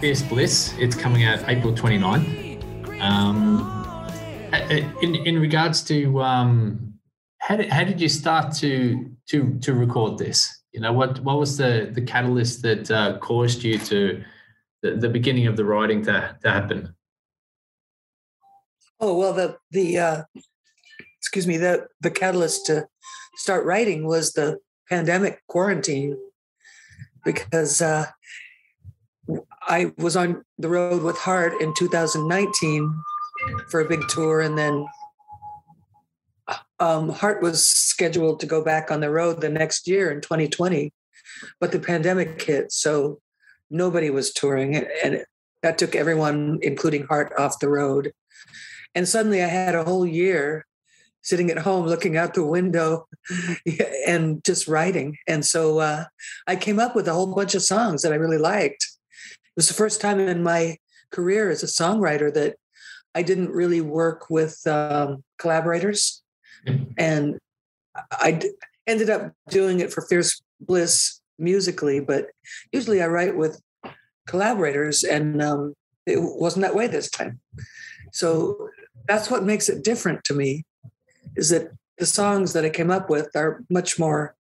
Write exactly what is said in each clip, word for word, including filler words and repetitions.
Fierce Bliss. It's coming out April twenty-ninth. Um, in in regards to um, how did, how did you start to to to record this? You know, what what was the the catalyst that uh, caused you to the, the beginning of the writing to to happen? Oh well, the the uh, excuse me the the catalyst to start writing was the pandemic quarantine, because uh, I was on the road with Heart in two thousand nineteen for a big tour, and then um, Heart was scheduled to go back on the road the next year in twenty twenty, but the pandemic hit, so nobody was touring, and it, that took everyone, including Heart, off the road. And suddenly I had a whole year sitting at home looking out the window and just writing. And so uh, I came up with a whole bunch of songs that I really liked. It was the first time in my career as a songwriter that I didn't really work with um, collaborators. And I d- ended up doing it for Fierce Bliss musically, but usually I write with collaborators, and um, it wasn't that way this time. So that's what makes it different to me, is that the songs that I came up with are much more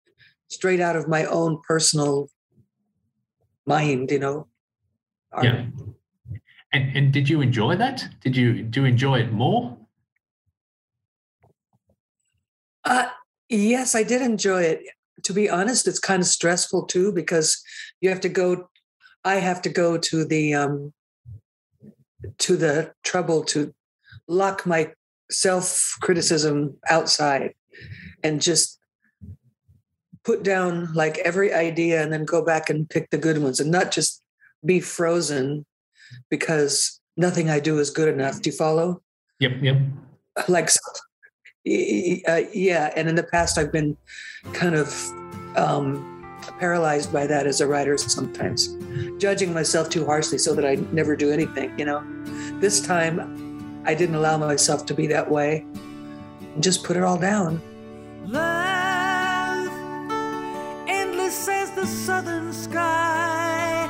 straight out of my own personal mind, you know. Art. Yeah. And and did you enjoy that? Did you do you enjoy it more? Uh, yes, I did enjoy it. To be honest, it's kind of stressful too, because you have to go, I have to go to the, um, to the trouble to lock my self-criticism outside and just put down like every idea and then go back and pick the good ones and not just be frozen because nothing I do is good enough. Do you follow? Yep, yep. Like, uh, yeah. And in the past, I've been kind of um, paralyzed by that as a writer sometimes, judging myself too harshly so that I never do anything, you know. This time, I didn't allow myself to be that way. Just put it all down. Love, endless as the southern sky,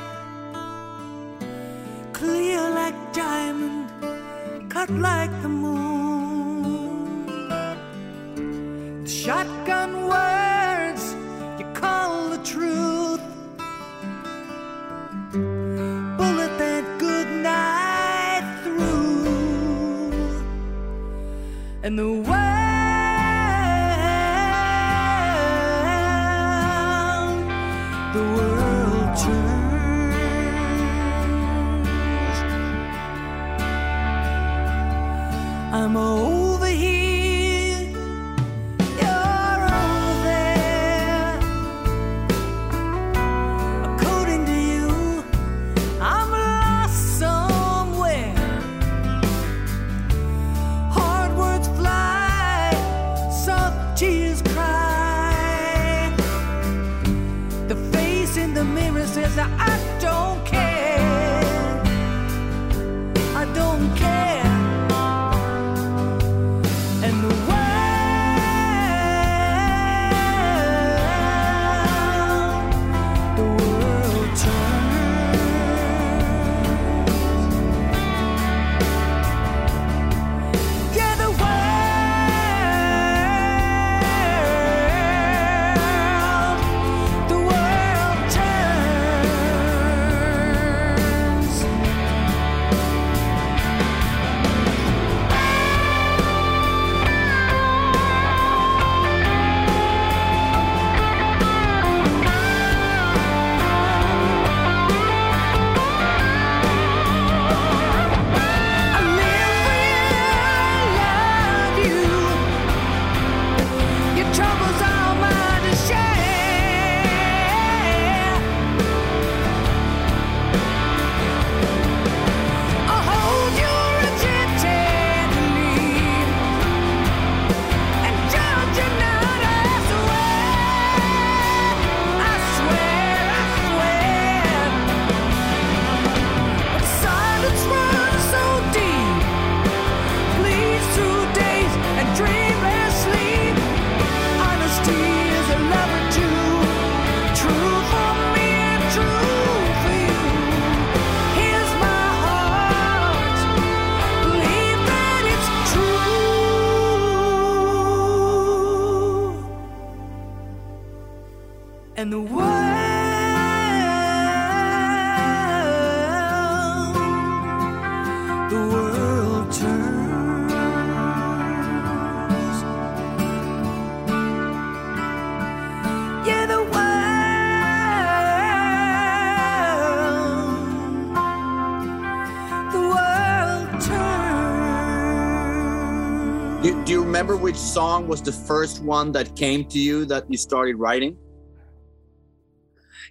clear like diamond, cut like the moon. The shotgun words you call the truth, bullet that good night. And the world, the world turns. I'm over here, you're over there. According to you, I'm lost somewhere. Tears cry. The face in the mirror says, I don't care. I don't care. Do, do you remember which song was the first one that came to you that you started writing?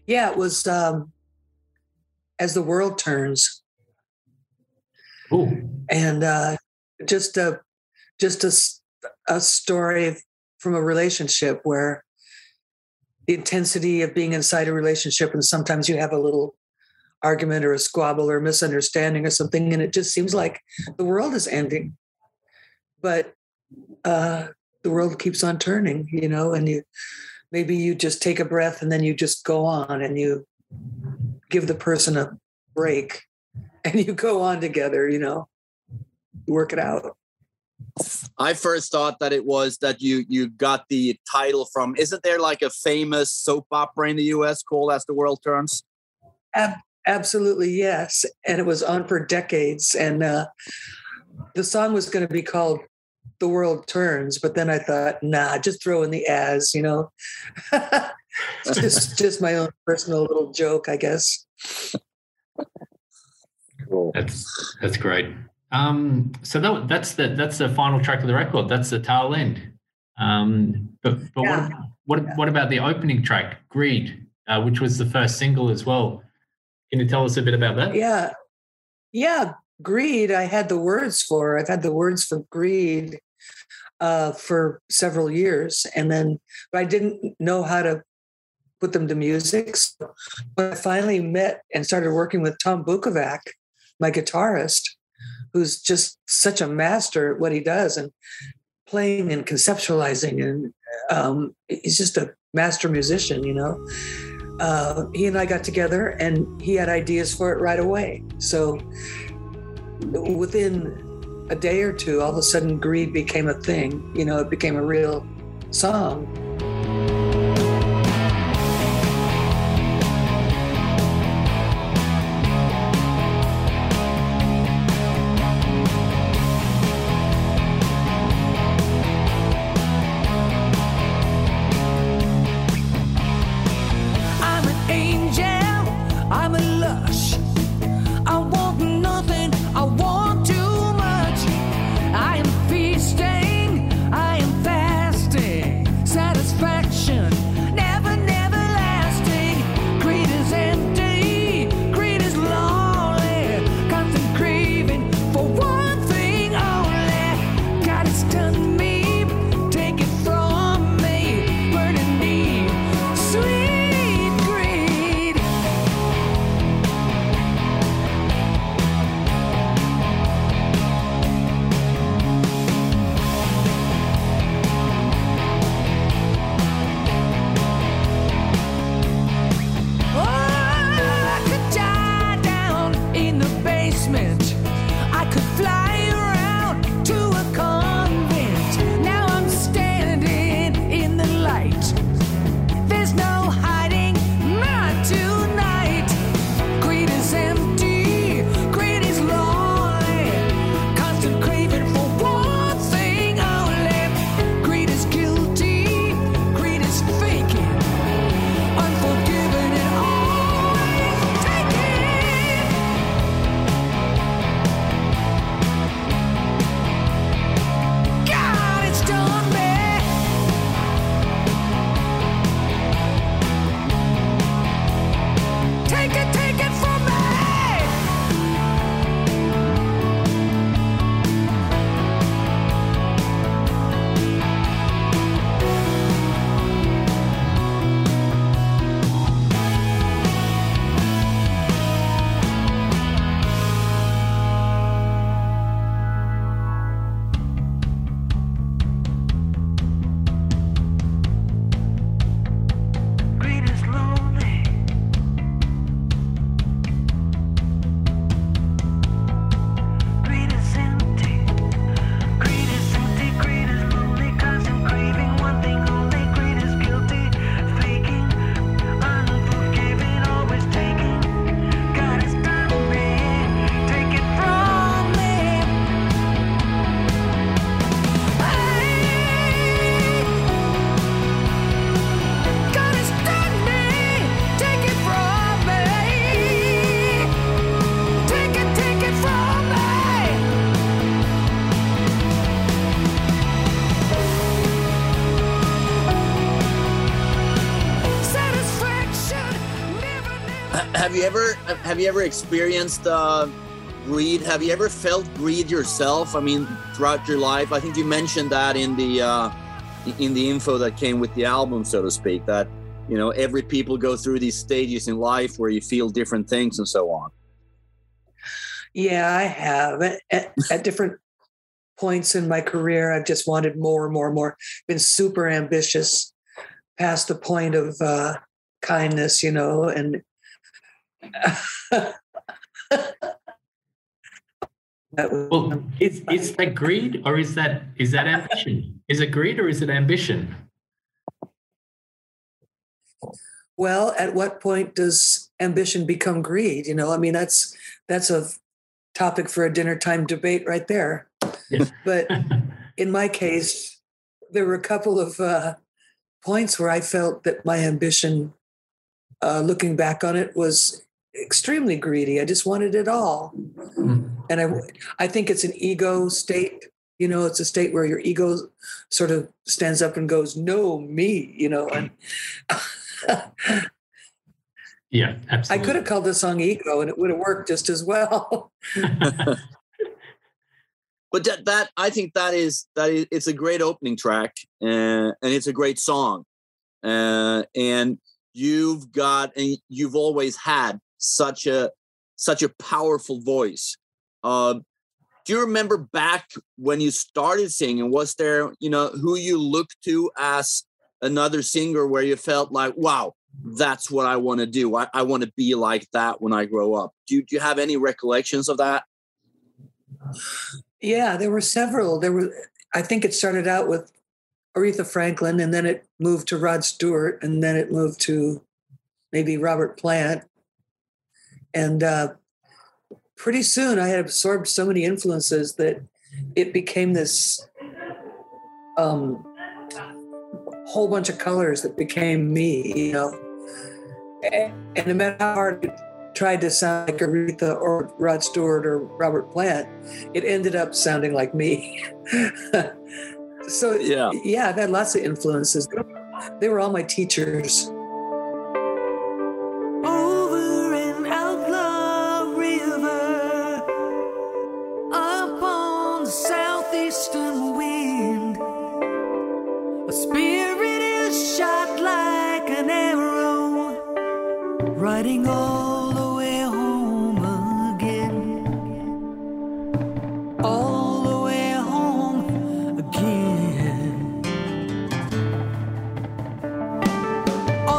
Yeah, it was um, As the World Turns. Ooh. And uh, just a just a, a story from a relationship where the intensity of being inside a relationship, and sometimes you have a little argument or a squabble or misunderstanding or something, and it just seems like the world is ending, but uh, the world keeps on turning, you know, and you maybe you just take a breath and then you just go on and you give the person a break and you go on together, you know, work it out. I first thought that it was that you you got the title from, isn't there like a famous soap opera in the U S called As the World Turns? Ab- absolutely, yes. And it was on for decades. And uh, the song was going to be called The World Turns, but then I thought, nah, just throw in the as, you know. It's just, just my own personal little joke, I guess. Cool. That's, that's great. Um, so that, that's the that's the final track of the record. That's the tail end. Um, but but yeah. what what what about the opening track, Greed, uh, which was the first single as well? Can you tell us a bit about that? Yeah, yeah, Greed. I had the words for. I've had the words for Greed uh, for several years, and then but I didn't know how to put them to music. So when I finally met and started working with Tom Bukovac, my guitarist, who's just such a master at what he does and playing and conceptualizing. And um, he's just a master musician, you know. Uh, he and I got together and he had ideas for it right away. So within a day or two, all of a sudden, Greed became a thing. You know, it became a real song. Satisfied. ever have you ever experienced uh, greed? Have you ever felt greed yourself? I mean, throughout your life, I think you mentioned that in the uh, in the info that came with the album, so to speak. That you know, every people go through these stages in life where you feel different things and so on. Yeah, I have at, at different points in my career. I've just wanted more and more and more. Been super ambitious, past the point of uh, kindness, you know, and. Well, is is that greed or is that is that ambition? Is it greed or is it ambition? Well, at what point does ambition become greed? You know, I mean, that's that's a topic for a dinner time debate right there. Yes. But in my case, there were a couple of uh, points where I felt that my ambition, uh, looking back on it, was extremely greedy. I just wanted it all. Mm. And I, I think it's an ego state. You know, it's a state where your ego sort of stands up and goes, no, me, you know. And yeah, absolutely. I could have called this song Ego and it would have worked just as well. But that, that, I think that is, that is, it's a great opening track uh, and it's a great song. Uh, and you've got, and you've always had such a, such a powerful voice. Uh, do you remember back when you started singing? Was there, you know, who you looked to as another singer where you felt like, wow, that's what I want to do. I, I want to be like that when I grow up. Do you, do you have any recollections of that? Yeah, there were several. There were, I think it started out with Aretha Franklin, and then it moved to Rod Stewart, and then it moved to maybe Robert Plant. And uh, pretty soon I had absorbed so many influences that it became this um, whole bunch of colors that became me, you know. And, and no matter how hard it tried to sound like Aretha or Rod Stewart or Robert Plant, it ended up sounding like me. So, yeah. yeah, I've had lots of influences. They were all my teachers. All the way home again. All the way home again. All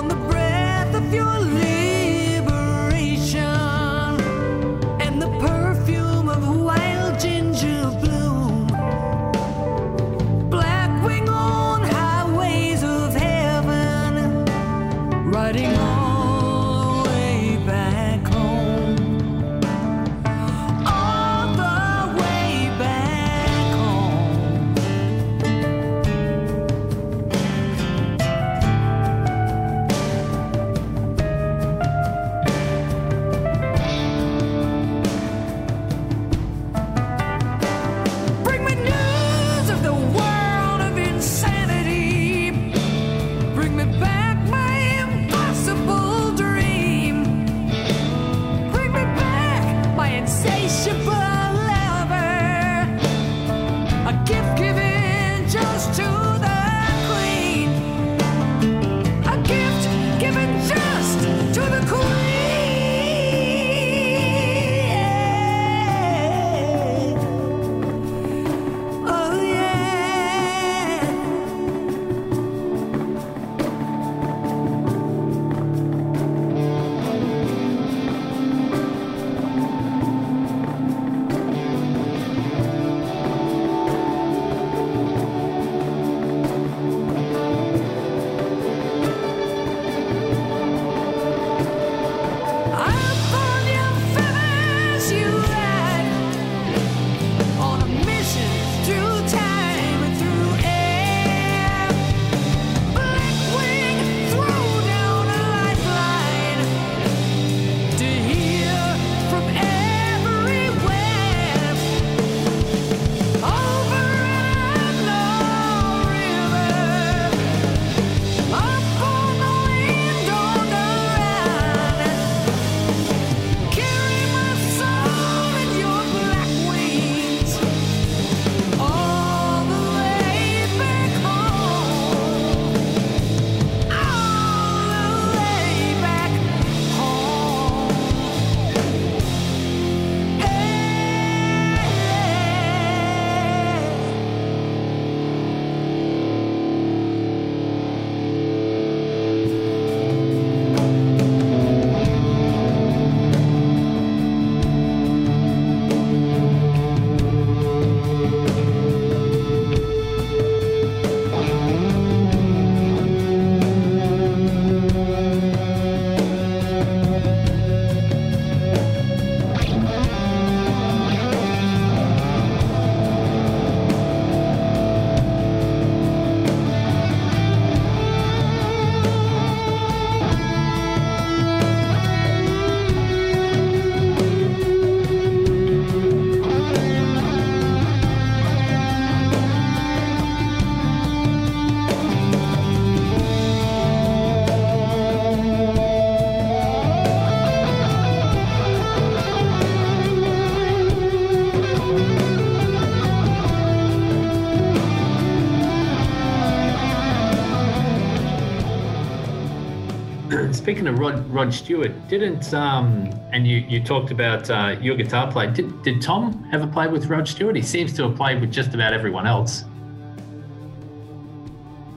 speaking of Rod Rod Stewart, didn't um, and you, you talked about uh, your guitar play. Did did Tom ever play with Rod Stewart? He seems to have played with just about everyone else.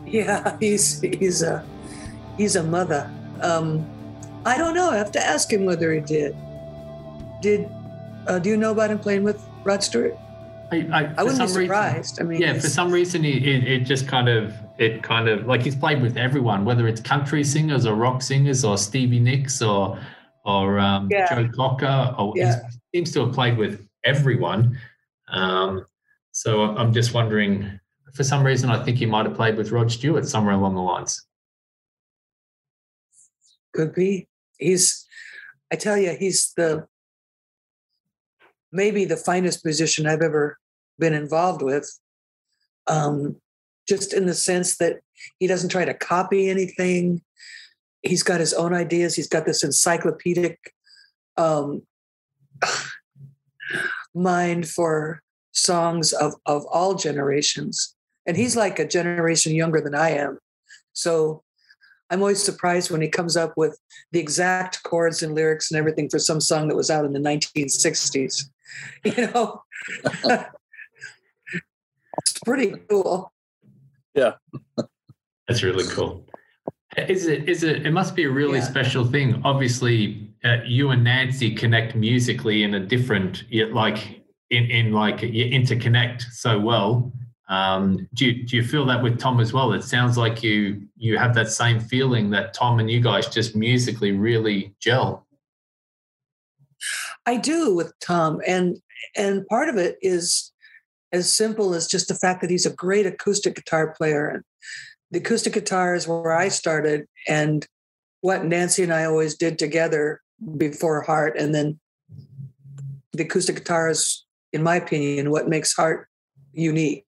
Yeah, he's he's a he's a mother. Um, I don't know. I have to ask him whether he did. Did uh, do you know about him playing with Rod Stewart? I, I, I wouldn't be surprised. Reason, I mean, yeah, for some reason, it, it, it just kind of, it kind of, like he's played with everyone, whether it's country singers or rock singers or Stevie Nicks or or um, yeah. Joe Cocker. Or, yeah. He seems to have played with everyone. Um, so I'm just wondering, for some reason, I think he might have played with Rod Stewart somewhere along the lines. Could be. He's, I tell you, he's the, maybe the finest musician I've ever been involved with, um, just in the sense that he doesn't try to copy anything. He's got his own ideas. He's got this encyclopedic um, mind for songs of, of all generations. And he's like a generation younger than I am. So I'm always surprised when he comes up with the exact chords and lyrics and everything for some song that was out in the nineteen sixties. You know, it's pretty cool. Yeah, that's really cool. Is it? Is it? It must be a really yeah. special thing. Obviously, uh, you and Nancy connect musically in a different, yet like in in like you interconnect so well. Um, do you do you feel that with Tom as well? It sounds like you you have that same feeling that Tom and you guys just musically really gel. I do with Tom, and and part of it is as simple as just the fact that he's a great acoustic guitar player. And the acoustic guitar is where I started, and what Nancy and I always did together before Heart, and then the acoustic guitar is, in my opinion, what makes Heart unique.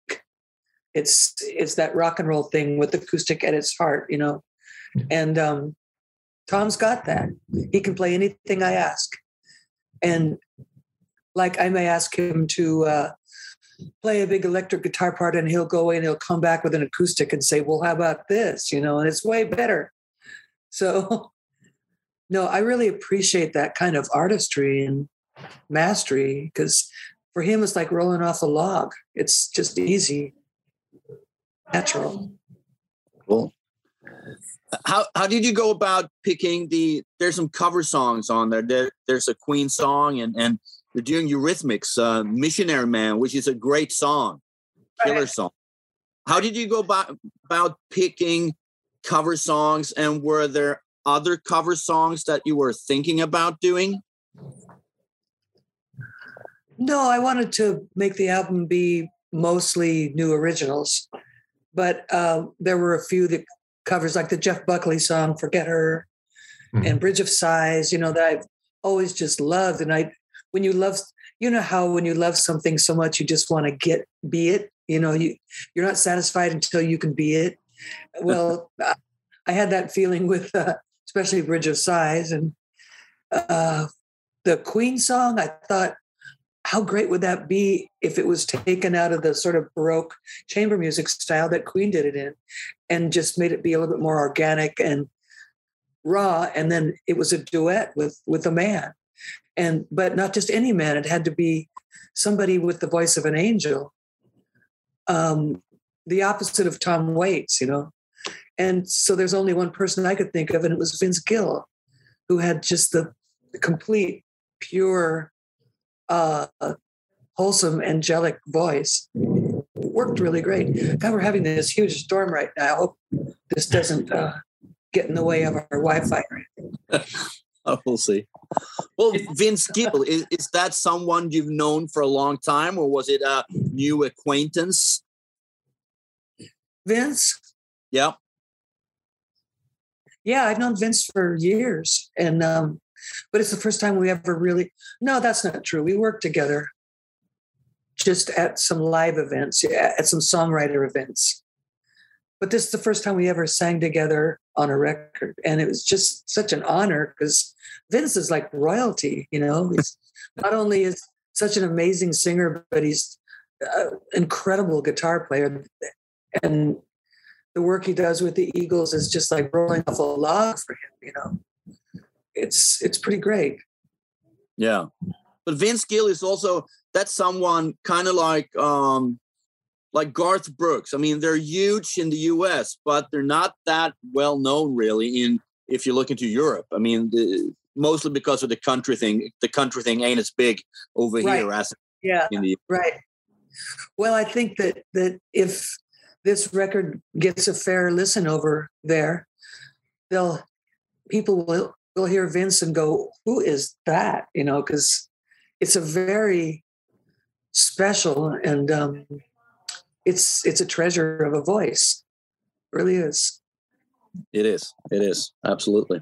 It's it's that rock and roll thing with acoustic at its heart, you know. And um, Tom's got that. He can play anything I ask. And like I may ask him to uh, play a big electric guitar part, and he'll go away and he'll come back with an acoustic and say, well, how about this? You know, and it's way better. So, no, I really appreciate that kind of artistry and mastery, because for him, it's like rolling off a log. It's just easy, natural. Cool. How how did you go about picking the? There's some cover songs on there. There there's a Queen song, and and you're doing Eurythmics, uh, "Missionary Man," which is a great song, killer song. How did you go about about picking cover songs, and were there other cover songs that you were thinking about doing? No, I wanted to make the album be mostly new originals, but uh, there were a few that covers, like the Jeff Buckley song, Forget Her, mm-hmm. and Bridge of Sighs, you know, that I've always just loved. And I, when you love, you know how when you love something so much, you just want to get, be it, you know, you, you're not satisfied until you can be it. Well, I had that feeling with, uh, especially Bridge of Sighs, and uh, the Queen song, I thought, how great would that be if it was taken out of the sort of Baroque chamber music style that Queen did it in and just made it be a little bit more organic and raw. And then it was a duet with, with a man, and, but not just any man, it had to be somebody with the voice of an angel. Um, the opposite of Tom Waits, you know? And so there's only one person I could think of, and it was Vince Gill, who had just the complete pure, Uh, a wholesome, angelic voice. It worked really great. God, we're having this huge storm right now. I hope this doesn't uh, get in the way of our Wi-Fi or anything. Oh, we'll see. Well, Vince Gill, is, is that someone you've known for a long time, or was it a new acquaintance? Vince? Yeah. Yeah, I've known Vince for years, and um, but it's the first time we ever really, no, that's not true. We worked together just at some live events, at some songwriter events. But this is the first time we ever sang together on a record. And it was just such an honor, because Vince is like royalty, you know. He's not only is such an amazing singer, but he's an incredible guitar player. And the work he does with the Eagles is just like rolling off a log for him, you know. it's it's pretty great. Yeah. But Vince Gill is also, that's someone kind of like um, like Garth Brooks. I mean, they're huge in the U S, but they're not that well known really in, if you look into Europe. I mean, the, mostly because of the country thing. The country thing ain't as big over right. here as yeah, in the U S. Right. Well, I think that that if this record gets a fair listen over there, they'll people will, will hear Vince and go, "Who is that?" You know, because it's a very special and um, it's it's a treasure of a voice. It really is. It is. It is absolutely.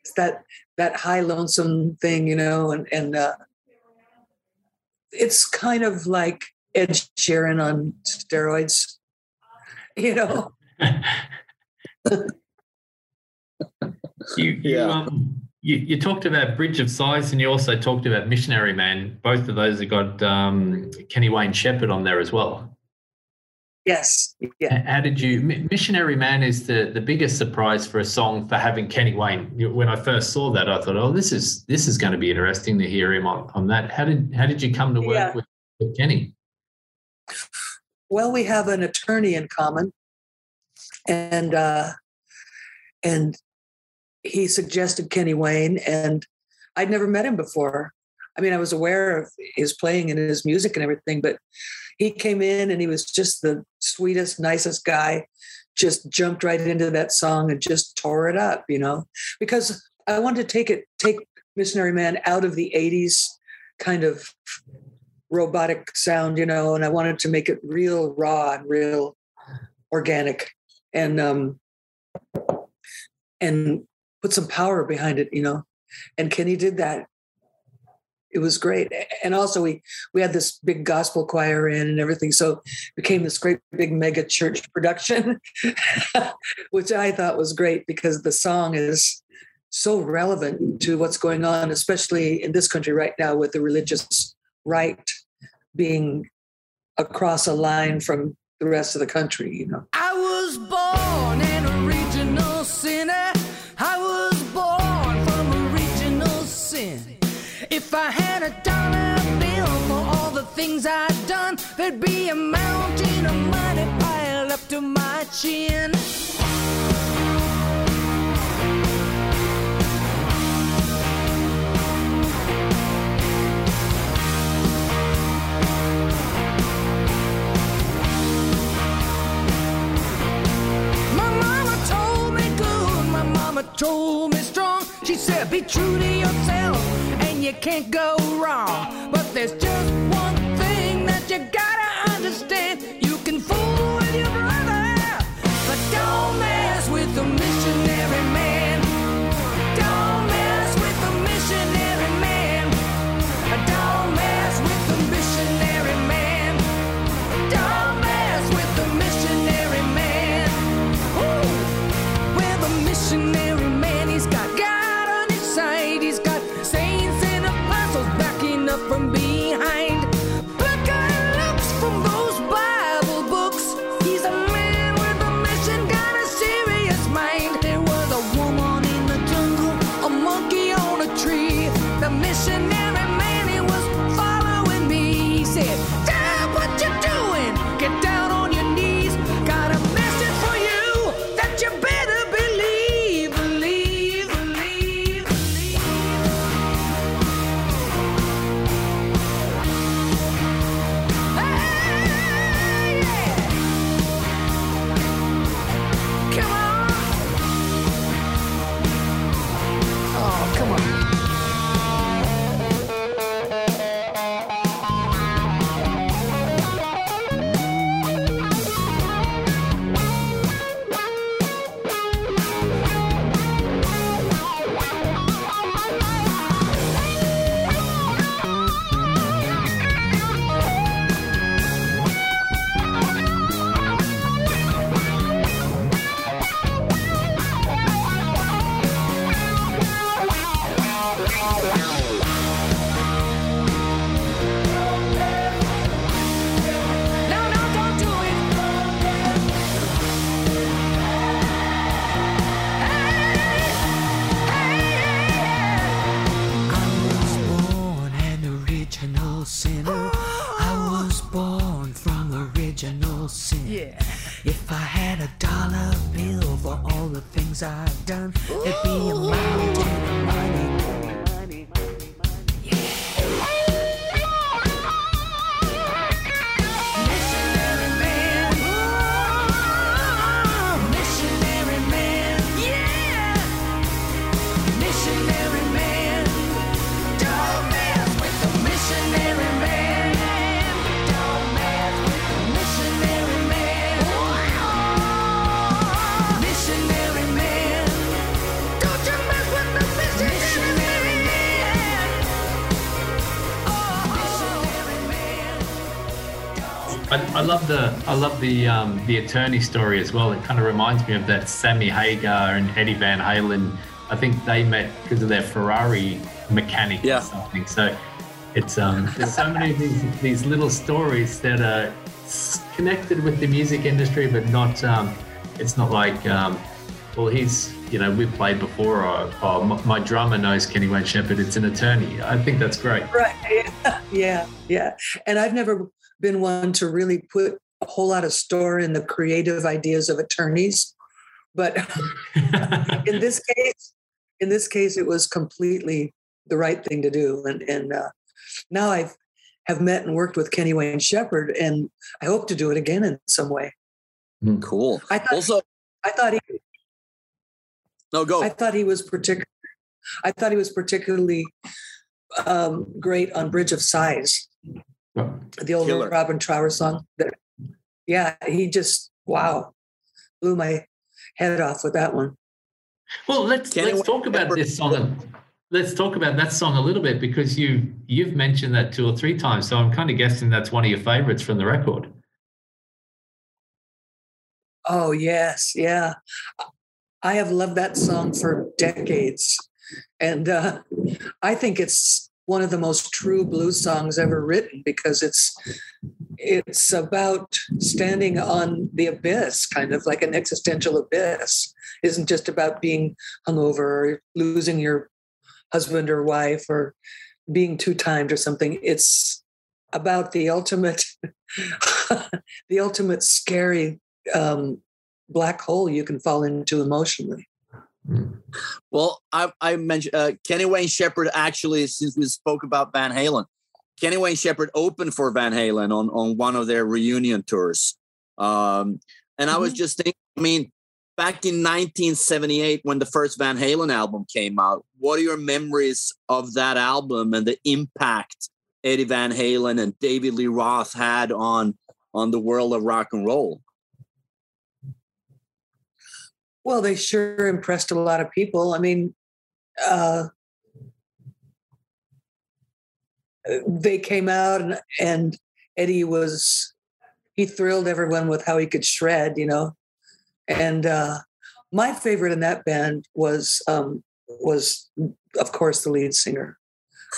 It's that that high lonesome thing, you know, and and uh, it's kind of like Ed Sheeran on steroids, you know. you, you, yeah. um, you you talked about Bridge of Sighs, and you also talked about Missionary Man. Both of those have got um, Kenny Wayne Shepherd on there as well. Yes. Yeah. How did you? Missionary Man is the, the biggest surprise for a song for having Kenny Wayne. When I first saw that, I thought, oh, this is this is going to be interesting to hear him on, on that. How did how did you come to work yeah. with, with Kenny? Well, we have an attorney in common, and uh, and he suggested Kenny Wayne, and I'd never met him before. I mean, I was aware of his playing and his music and everything, but he came in and he was just the sweetest, nicest guy, just jumped right into that song and just tore it up, you know, because I wanted to take it, take Missionary Man out of the eighties kind of robotic sound, you know, and I wanted to make it real raw and real organic and, um, and put some power behind it, you know, and Kenny did that. It was great. And also we, we had this big gospel choir in and everything. So it became this great big mega church production, which I thought was great because the song is so relevant to what's going on, especially in this country right now with the religious right being across a line from the rest of the country, you know. I was born in a regional sinner. I was born from a regional sin. If I had a dollar bill for all the things I'd done, there'd be a mountain of money piled up to my chin. My mama told me good, my mama told me strong. She said, be true to yourself. You can't go wrong, but there's just one thing that you gotta understand. You can fool with your brother, but don't mess with the missionary man. Don't mess with the missionary man. Don't mess with the missionary man. Don't mess with the missionary man. Ooh, where the missionary man, he's got God on his side. He's got saints up from behind, but God looks from those Bible books. He's a man with a mission, got a serious mind. There was a woman in the jungle, a monkey on a tree. The missionary man, he was following me. He said, stop what you're doing, get down on your knees. Got a message for you that you better believe, believe, believe, believe. things I've done, it be a mountain of money. Money, money, money. Yeah. Missionary man. Ooh. Missionary man. Yeah. Missionary man. Don't mess with the missionary man. Don't mess with the missionary man. Ooh. Missionary man. Don't you mess with the missionary, missionary man. Oh. Missionary man. Don't I, I love the I love the um, the attorney story as well. It kind of reminds me of that Sammy Hagar and Eddie Van Halen. I think they met because of their Ferrari mechanic yeah. or something. So it's um, there's so many of these, these little stories that are s- connected with the music industry, but not. Um, it's not like um, well, he's you know we've played before. Or, or my, my drummer knows Kenny Wayne Shepherd. It's an attorney. I think that's great. Right. Yeah. Yeah. And I've never been one to really put a whole lot of store in the creative ideas of attorneys, but in this case, in this case, it was completely the right thing to do. And, and uh, now I have met and worked with Kenny Wayne Shepherd, and I hope to do it again in some way. Mm, cool. I thought also, I thought he. No, go. I thought he was particular. I thought he was particularly um, great on Bridge of Sighs. The old Killer. Robin Trower song. That, yeah, he just, wow, blew my head off with that one. Well, let's Kenny let's talk about this song. A, let's talk about that song a little bit, because you, you've mentioned that two or three times, so I'm kind of guessing that's one of your favorites from the record. Oh, yes, yeah. I have loved that song for decades, and uh, I think it's one of the most true blues songs ever written, because it's it's about standing on the abyss, kind of like an existential abyss. It isn't just about being hungover or losing your husband or wife or being two-timed or something. It's about the ultimate, the ultimate scary um, black hole you can fall into emotionally. Well, I, I mentioned uh, Kenny Wayne Shepherd. Actually, since we spoke about Van Halen, Kenny Wayne Shepherd opened for Van Halen on, on one of their reunion tours. Um, and I was just thinking, I mean, back in nineteen seventy-eight, when the first Van Halen album came out, what are your memories of that album and the impact Eddie Van Halen and David Lee Roth had on, on the world of rock and roll? Well, they sure impressed a lot of people. I mean, uh, they came out and, and Eddie was, he thrilled everyone with how he could shred, you know. And uh, my favorite in that band was, um, was of course, the lead singer.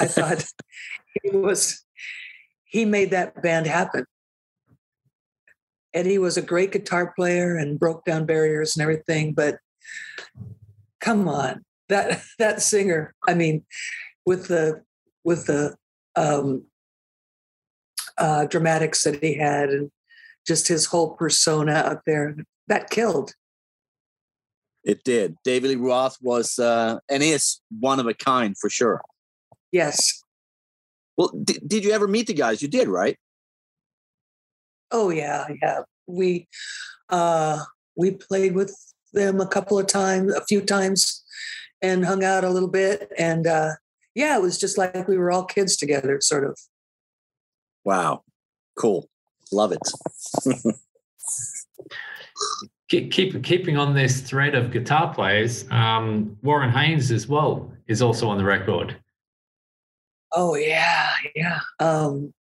I thought he was, he made that band happen. Eddie was a great guitar player and broke down barriers and everything, but come on, that that singer. I mean, with the with the um, uh, dramatics that he had and just his whole persona out there, that killed. It did. David Lee Roth was uh, and is one of a kind for sure. Yes. Well, d- did you ever meet the guys? You did, right? Oh yeah, yeah. We uh, we played with them a couple of times, a few times, and hung out a little bit. And uh, yeah, it was just like we were all kids together, sort of. Wow, cool, love it. keep, keep keeping on this thread of guitar players. Um, Warren Haynes as well is also on the record. Oh yeah, yeah. Um,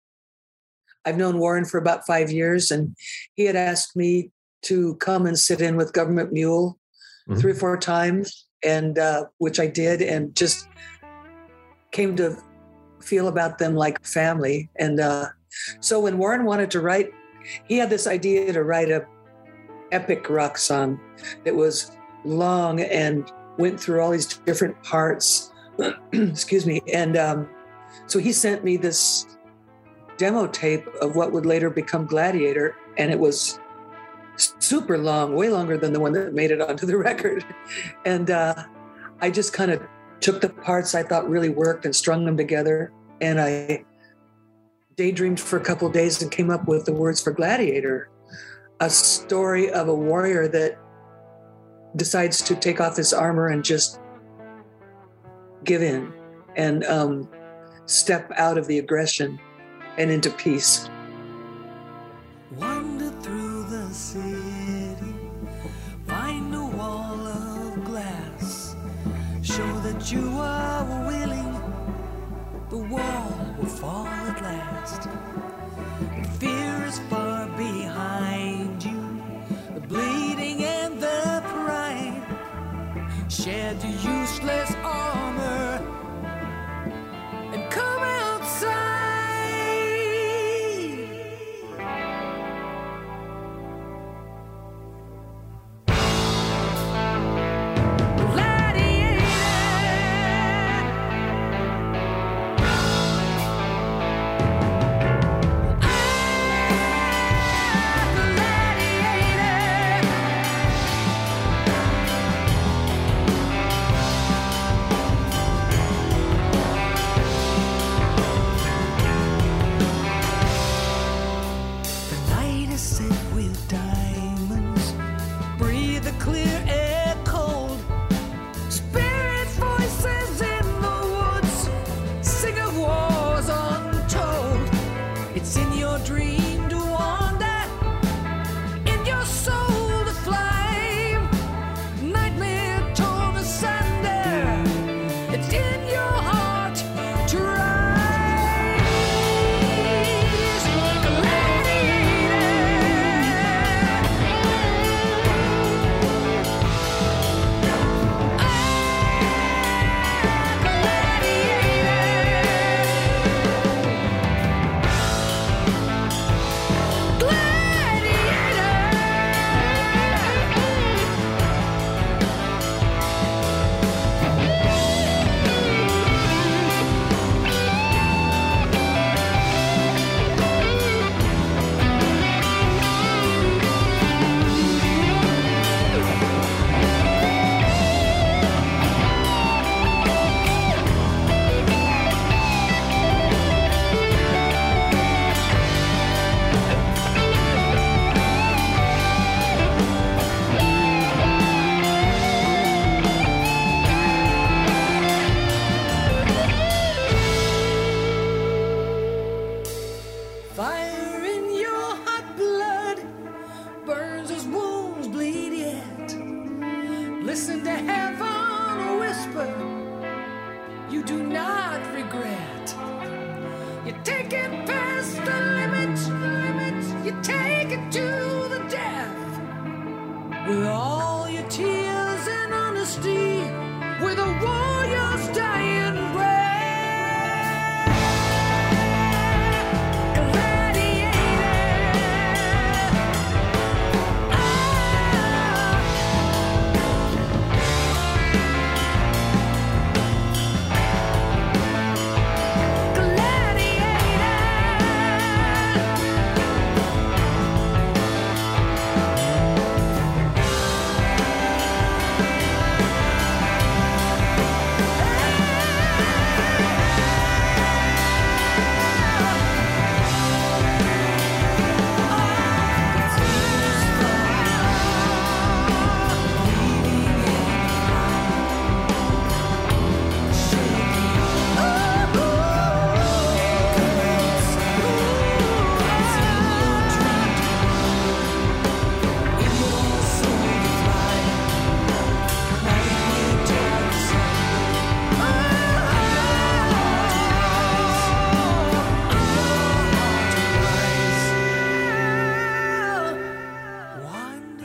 I've known Warren for about five years, and he had asked me to come and sit in with Government Mule mm-hmm. three or four times, and uh, which I did, and just came to feel about them like family. And uh, so when Warren wanted to write, he had this idea to write a epic rock song that was long and went through all these different parts. Excuse me. And um, so he sent me this demo tape of what would later become Gladiator, and it was super long, way longer than the one that made it onto the record. And uh, I just kind of took the parts I thought really worked and strung them together. And I daydreamed for a couple of days and came up with the words for Gladiator, a story of a warrior that decides to take off his armor and just give in and um, step out of the aggression and into peace. Wander through the city, find a wall of glass, show that you are willing, the wall will fall at last. Fear is far behind you, the bleeding and the pride, shed the useless armor and come outside.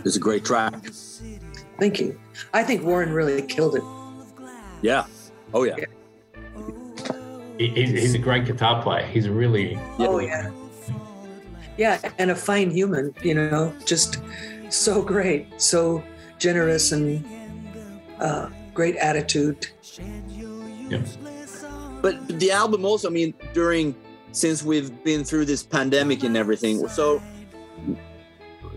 It's a great track. Thank you. I think Warren really killed it. Yeah. Oh, yeah. yeah. He, he's, he's a great guitar player. He's really... Oh, yeah. Yeah, and a fine human, you know, just so great, so generous and uh, great attitude. Yeah. But the album also, I mean, during, since we've been through this pandemic and everything, so...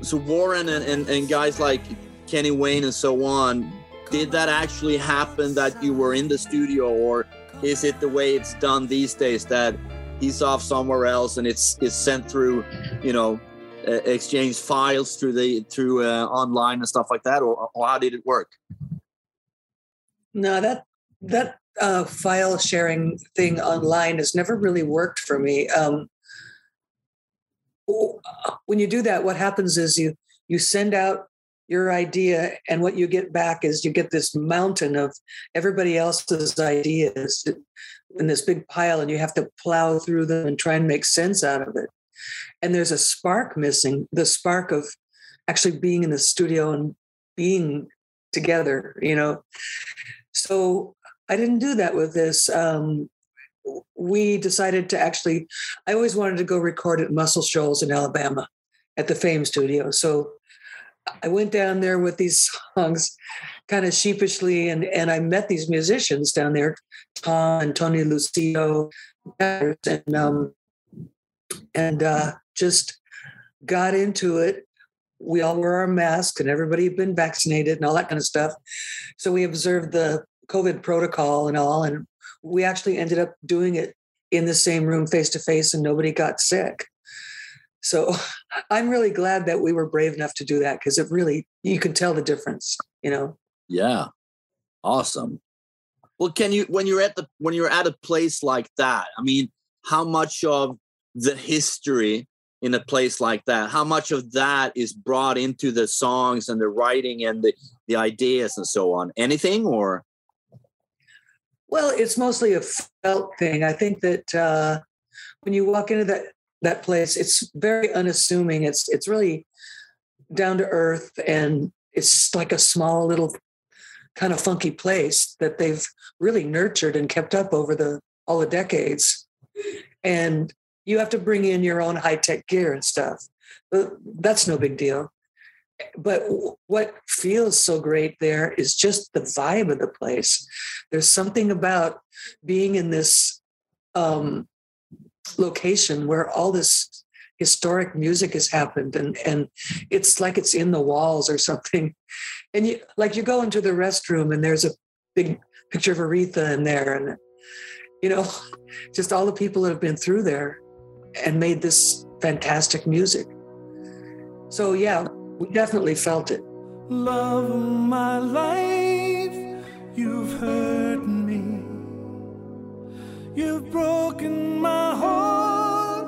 so Warren and, and, and guys like Kenny Wayne and so on, did that actually happen that you were in the studio, or is it the way it's done these days that he's off somewhere else and it's it's sent through, you know, uh, exchange files through the through uh, online and stuff like that, or, or how did it work? No, that that uh, file sharing thing online has never really worked for me. Um, when you do that, what happens is you you send out your idea, and what you get back is you get this mountain of everybody else's ideas in this big pile, and you have to plow through them and try and make sense out of it. And there's a spark missing, the spark of actually being in the studio and being together, you know. So I didn't do that with this. Um, we decided to actually, I always wanted to go record at Muscle Shoals in Alabama at the Fame Studio. So I went down there with these songs kind of sheepishly, and, and I met these musicians down there, Tom and Tony Lucio, and um, and uh, just got into it. We all wore our masks, and everybody had been vaccinated and all that kind of stuff. So we observed the COVID protocol and all, and we actually ended up doing it in the same room face-to-face, and nobody got sick. So I'm really glad that we were brave enough to do that, because it really, you can tell the difference, you know? Yeah. Awesome. Well, can you, when you're at the, when you're at a place like that, I mean, how much of the history in a place like that, how much of that is brought into the songs and the writing and the, the ideas and so on? Anything or? Well, it's mostly a felt thing. I think that uh, when you walk into that, that place, it's very unassuming. It's it's really down to earth, and it's like a small little kind of funky place that they've really nurtured and kept up over the all the decades. And you have to bring in your own high-tech gear and stuff. That's no big deal. But what feels so great there is just the vibe of the place. There's something about being in this um location where all this historic music has happened, and and it's like it's in the walls or something. And you like you go into the restroom and there's a big picture of Aretha in there, and you know, just all the people that have been through there and made this fantastic music. So yeah, we definitely felt it. Love my life, you've hurt me, you've broken my heart,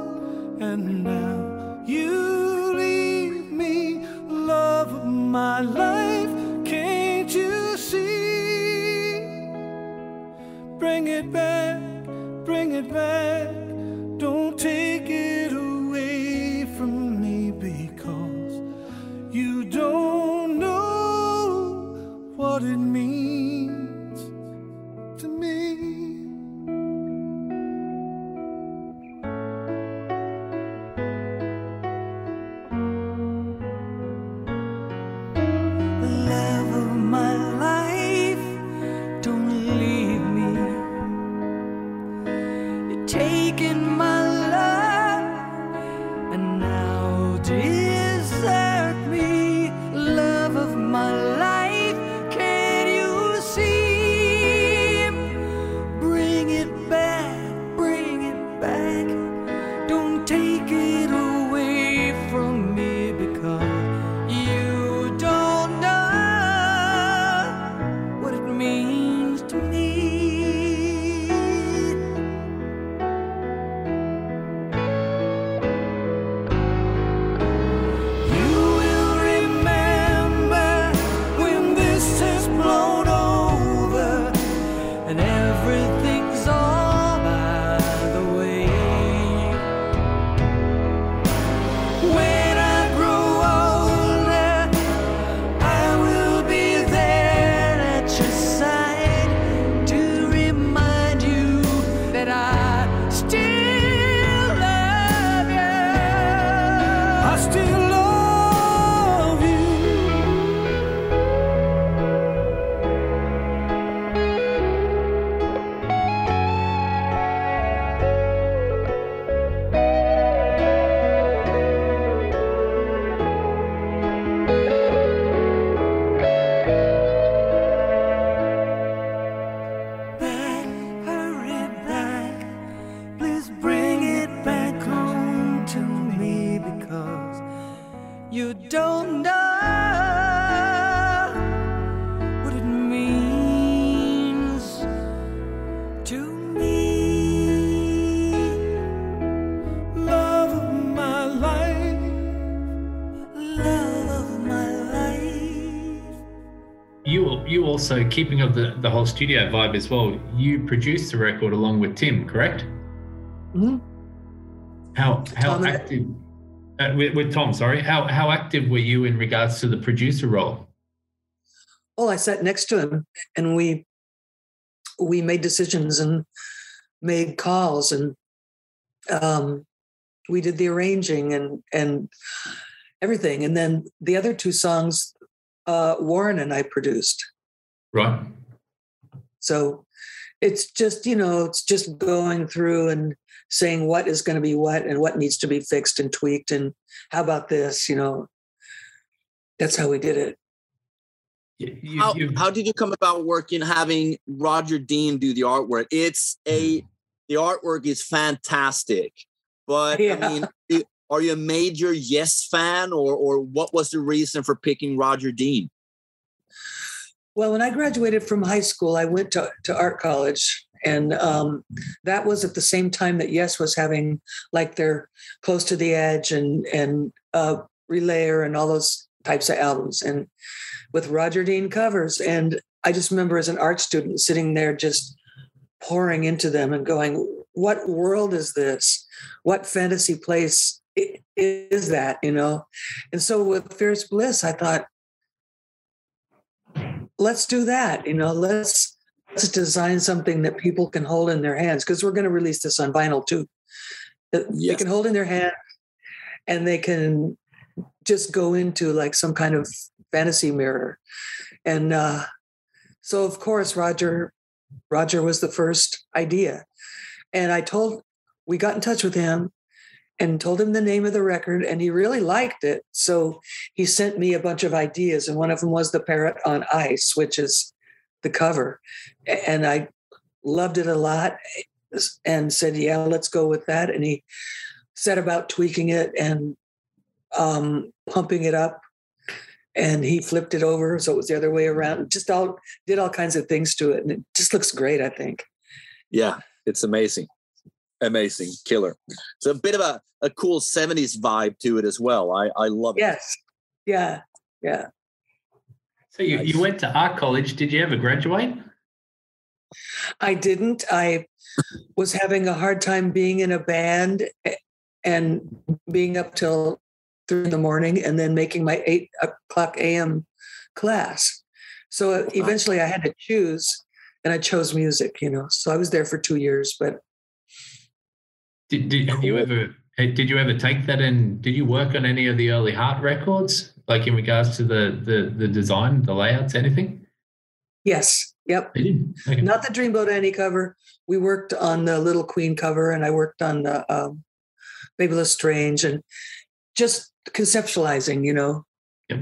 and now you leave me. Love of my life, can't you see? Bring it back, bring it back, don't take it away from me, because you don't know what it means to me. you also, keeping of the, the whole studio vibe as well, you produced the record along with Tim, correct? Mm-hmm. How how Tom active uh, with, with Tom? Sorry, how how active were you in regards to the producer role? Well, I sat next to him, and we we made decisions and made calls, and um, we did the arranging and and everything. And then the other two songs, uh, Warren and I produced. Right. So it's just, you know, it's just going through and saying what is going to be what and what needs to be fixed and tweaked and how about this, you know. That's how we did it. You, you, how, you, how did you come about working, having Roger Dean do the artwork? It's a, the artwork is fantastic, but yeah. I mean, it, are you a major Yes fan, or or what was the reason for picking Roger Dean? Well, when I graduated from high school, I went to, to art college, and um, that was at the same time that Yes was having like their Close to the Edge and and uh, Relayer and all those types of albums, and with Roger Dean covers. And I just remember as an art student sitting there just pouring into them and going, what world is this? What fantasy place It is that, you know? And so with Fierce Bliss, I thought, let's do that, you know, let's, let's design something that people can hold in their hands, because we're going to release this on vinyl too. Yes. They can hold in their hand and they can just go into like some kind of fantasy mirror. And uh, so of course, Roger, Roger was the first idea. And I told, we got in touch with him and told him the name of the record, and he really liked it. So he sent me a bunch of ideas, and one of them was The Parrot on Ice, which is the cover. And I loved it a lot and said, yeah, let's go with that. And he set about tweaking it and um, pumping it up, and he flipped it over so it was the other way around. Just all did all kinds of things to it, and it just looks great, I think. Yeah, it's amazing. Amazing. Killer. It's a bit of a, a cool seventies vibe to it as well. I, I love it. Yes. Yeah. Yeah. So you, nice. You went to art college. Did you ever graduate? I didn't. I was having a hard time being in a band and being up till three in the morning and then making my eight o'clock a.m. class. So eventually I had to choose, and I chose music, you know. So I was there for two years, but Did, did you ever did you ever take that, and did you work on any of the early Heart records, like in regards to the the, the design, the layouts, anything? Yes. Yep. You did? Okay. Not the Dreamboat Annie cover. We worked on the Little Queen cover, and I worked on the um, Baby Lestrange, and just conceptualizing, you know. Yep.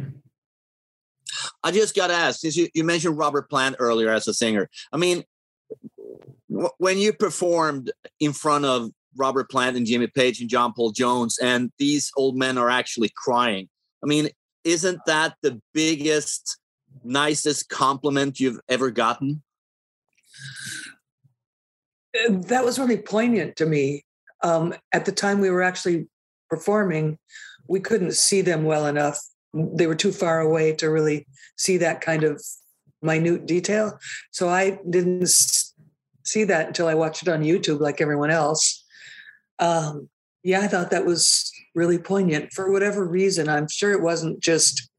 I just got to ask, since you, you mentioned Robert Plant earlier as a singer. I mean, w- when you performed in front of Robert Plant and Jimmy Page and John Paul Jones, and these old men are actually crying. I mean, isn't that the biggest, nicest compliment you've ever gotten? That was really poignant to me. Um, at the time we were actually performing, we couldn't see them well enough. They were too far away to really see that kind of minute detail. So I didn't see that until I watched it on YouTube like everyone else. Um, yeah, I thought that was really poignant for whatever reason. I'm sure it wasn't just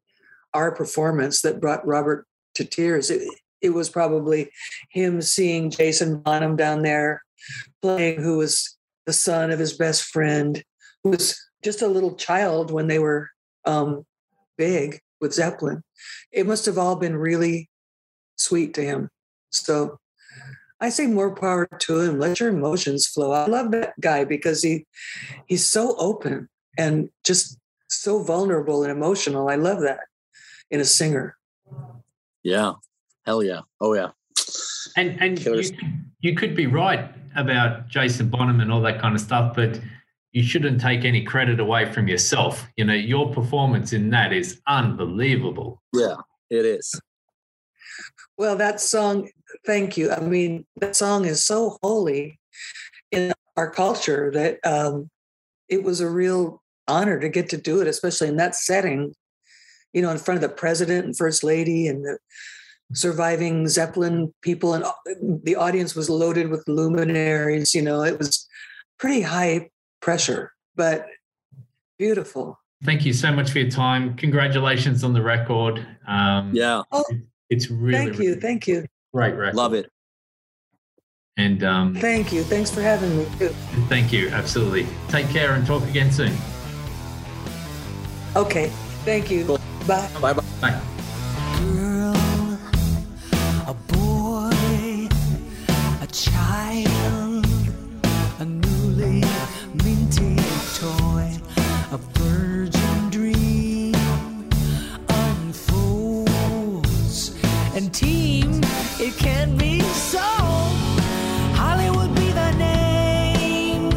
our performance that brought Robert to tears. It, it was probably him seeing Jason Bonham down there playing, who was the son of his best friend, who was just a little child when they were um, big with Zeppelin. It must have all been really sweet to him. So I say more power to him. Let your emotions flow. I love that guy because he he's so open and just so vulnerable and emotional. I love that in a singer. Yeah. Hell yeah. Oh yeah. And and you, you could be right about Jason Bonham and all that kind of stuff, but you shouldn't take any credit away from yourself. You know, your performance in that is unbelievable. Yeah, it is. Well, that song, thank you. I mean, that song is so holy in our culture that um, it was a real honor to get to do it, especially in that setting, you know, in front of the president and first lady and the surviving Zeppelin people, and the audience was loaded with luminaries. You know, it was pretty high pressure, but beautiful. Thank you so much for your time. Congratulations on the record. Um, yeah. Oh, it's really, thank you. Really thank you. Great record. Love it. And um, thank you. Thanks for having me too. Thank you. Absolutely. Take care and talk again soon. Okay. Thank you. Cool. Bye. Bye. Bye. Bye. Child, a newly minted toy, a virgin dream unfolds, and team, it can be sold. Hollywood be thy name.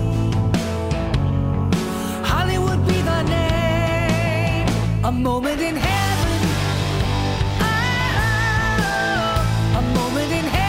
Hollywood be thy name. A moment in heaven. Oh, a moment in heaven.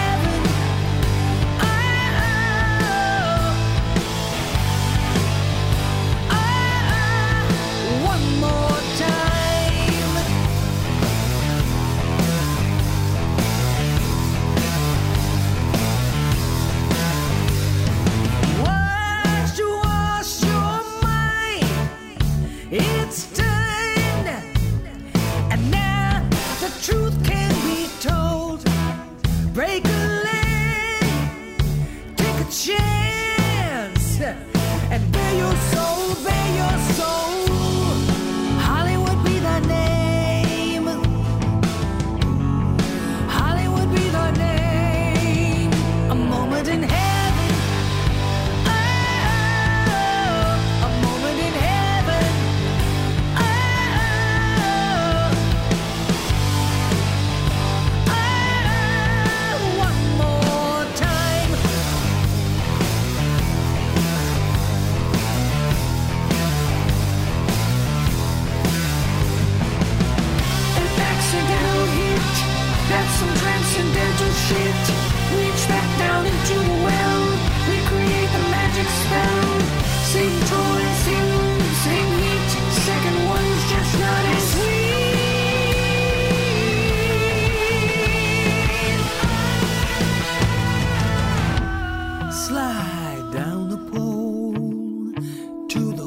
Slide down the pole to the